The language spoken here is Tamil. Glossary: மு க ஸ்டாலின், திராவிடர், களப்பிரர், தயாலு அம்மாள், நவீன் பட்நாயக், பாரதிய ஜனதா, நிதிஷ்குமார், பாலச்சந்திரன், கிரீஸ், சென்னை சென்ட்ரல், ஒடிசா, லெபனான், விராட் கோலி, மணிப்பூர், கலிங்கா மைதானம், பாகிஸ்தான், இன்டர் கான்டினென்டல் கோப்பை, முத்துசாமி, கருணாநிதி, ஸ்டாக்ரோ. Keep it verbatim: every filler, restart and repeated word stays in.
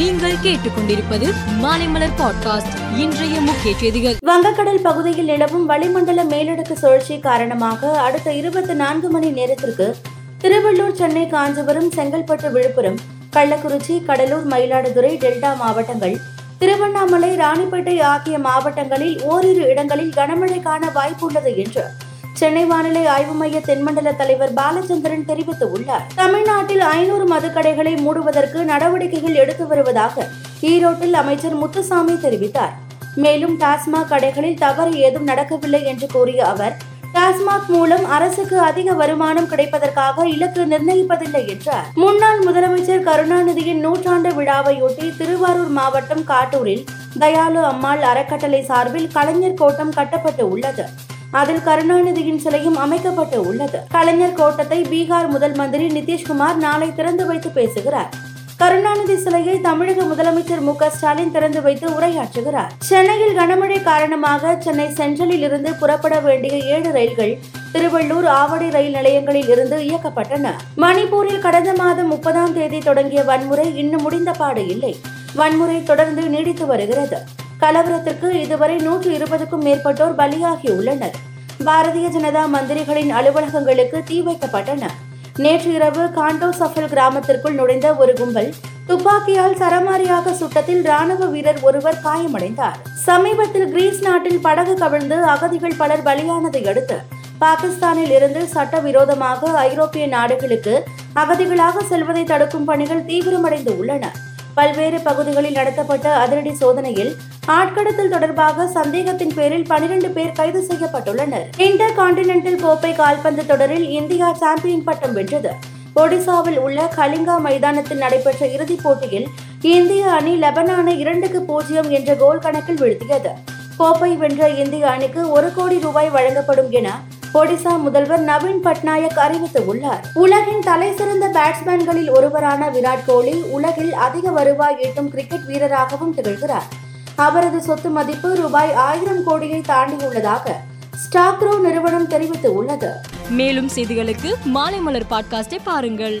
நீங்கள் கேட்டுக்கொண்டிருப்பது மாலைமலர் பாட்காஸ்ட். இன்றைய முக்கிய செய்திகள். வங்கக்கடல் பகுதியில் நிலவும் வளிமண்டல மேலடுக்கு சுழற்சி காரணமாக அடுத்த இருபத்தி நான்கு மணி நேரத்திற்கு திருவள்ளூர், சென்னை, காஞ்சிபுரம், செங்கல்பட்டு, விழுப்புரம், கள்ளக்குறிச்சி, கடலூர், மயிலாடுதுறை டெல்டா மாவட்டங்கள், திருவண்ணாமலை, ராணிப்பேட்டை ஆகிய மாவட்டங்களில் ஓரிரு இடங்களில் கனமழைக்கான வாய்ப்பு உள்ளது என்று சென்னை வானிலை ஆய்வு மைய தென்மண்டல தலைவர் பாலச்சந்திரன் தெரிவித்துள்ளார். தமிழ்நாட்டில் ஐநூறு மதுக்கடைகளை மூடுவதற்கு நடவடிக்கைகள் எடுத்து வருவதாக ஈரோட்டில் அமைச்சர் முத்துசாமி தெரிவித்தார். மேலும் டாஸ்மாக் கடைகளில் தவறு ஏதும் நடக்கவில்லை என்று கூறிய அவர், டாஸ்மாக் மூலம் அரசுக்கு அதிக வருமானம் கிடைப்பதற்காக இலக்கு நிர்ணயிப்பதில்லை என்றார். முன்னாள் முதலமைச்சர் கருணாநிதியின் நூற்றாண்டு விழாவையொட்டி திருவாரூர் மாவட்டம் காட்டூரில் தயாலு அம்மாள் அறக்கட்டளை சார்பில் கலைஞர் கோட்டம் கட்டப்பட்டு உள்ளது. அதில் கருணாநிதியின் சிலையும் அமைக்கப்பட்டு உள்ளது. கலைஞர் கோட்டத்தை பீகார் முதல் மந்திரி நிதிஷ்குமார் நாளை திறந்து வைத்து பேசுகிறார். கருணாநிதி சிலையை தமிழக முதலமைச்சர் மு க ஸ்டாலின் திறந்து வைத்து உரையாற்றுகிறார். சென்னையில் கனமழை காரணமாக சென்னை சென்ட்ரலில் இருந்து புறப்பட வேண்டிய ஏழு ரயில்கள் திருவள்ளூர் ஆவடி ரயில் நிலையங்களில் இருந்து இயக்கப்பட்டன. மணிப்பூரில் கடந்த மாதம் முப்பதாம் தேதி தொடங்கிய வன்முறை இன்னும் முடிந்த பாடு இல்லை. வன்முறை தொடர்ந்து நீடித்து வருகிறது. கலவரத்திற்கு இதுவரை நூற்று இருபதுக்கும் மேற்பட்டோர் பலியாகியுள்ளனர். பாரதிய ஜனதா மந்திரிகளின் அலுவலகங்களுக்கு தீ வைக்கப்பட்டன. நேற்று இரவு காண்டோ சஃபல் கிராமத்திற்குள் நுழைந்த ஒரு கும்பல் துப்பாக்கியால் சரமாரியாக சுட்டதில் ராணுவ வீரர் ஒருவர் காயமடைந்தார். சமீபத்தில் கிரீஸ் நாட்டில் படகு கவிழ்ந்து அகதிகள் பலர் பலியானதை அடுத்து பாகிஸ்தானில் இருந்து சட்டவிரோதமாக ஐரோப்பிய நாடுகளுக்கு அகதிகளாக செல்வதை தடுக்கும் பணிகள் தீவிரமடைந்து உள்ளன. பல்வேறு பகுதிகளில் நடத்தப்பட்ட அதிரடி சோதனையில் ஆட்கடத்தல் தொடர்பாக சந்தேகத்தின் பேரில் பனிரெண்டு பேர் கைது செய்யப்பட்டுள்ளனர். இன்டர் கான்டினென்டல் கோப்பை கால்பந்து தொடரில் இந்தியா சாம்பியன் பட்டம் வென்றது. ஒடிசாவில் உள்ள கலிங்கா மைதானத்தில் நடைபெற்ற இறுதிப் போட்டியில் இந்திய அணி லெபனானை இரண்டுக்கு பூஜ்ஜியம் என்ற கோல் கணக்கில் வீழ்த்தியது. கோப்பை வென்ற இந்திய அணிக்கு ஒரு கோடி ரூபாய் வழங்கப்படும் என ஒடிசா முதல்வர் நவீன் பட்நாயக் அறிவித்துள்ளார். உலகின் தலைசிறந்த பேட்ஸ்மேன்களில் ஒருவரான விராட் கோலி உலகில் அதிக வருவாய் ஈட்டும் கிரிக்கெட் வீரராகவும் திகழ்கிறார். அவரது சொத்து மதிப்பு ரூபாய் ஆயிரம் கோடியை தாண்டியுள்ளதாக ஸ்டாக்ரோ நிறுவனம் தெரிவித்துள்ளது. மேலும் செய்திகளுக்கு மாலை மலர் பாட்காஸ்டை பாருங்கள்.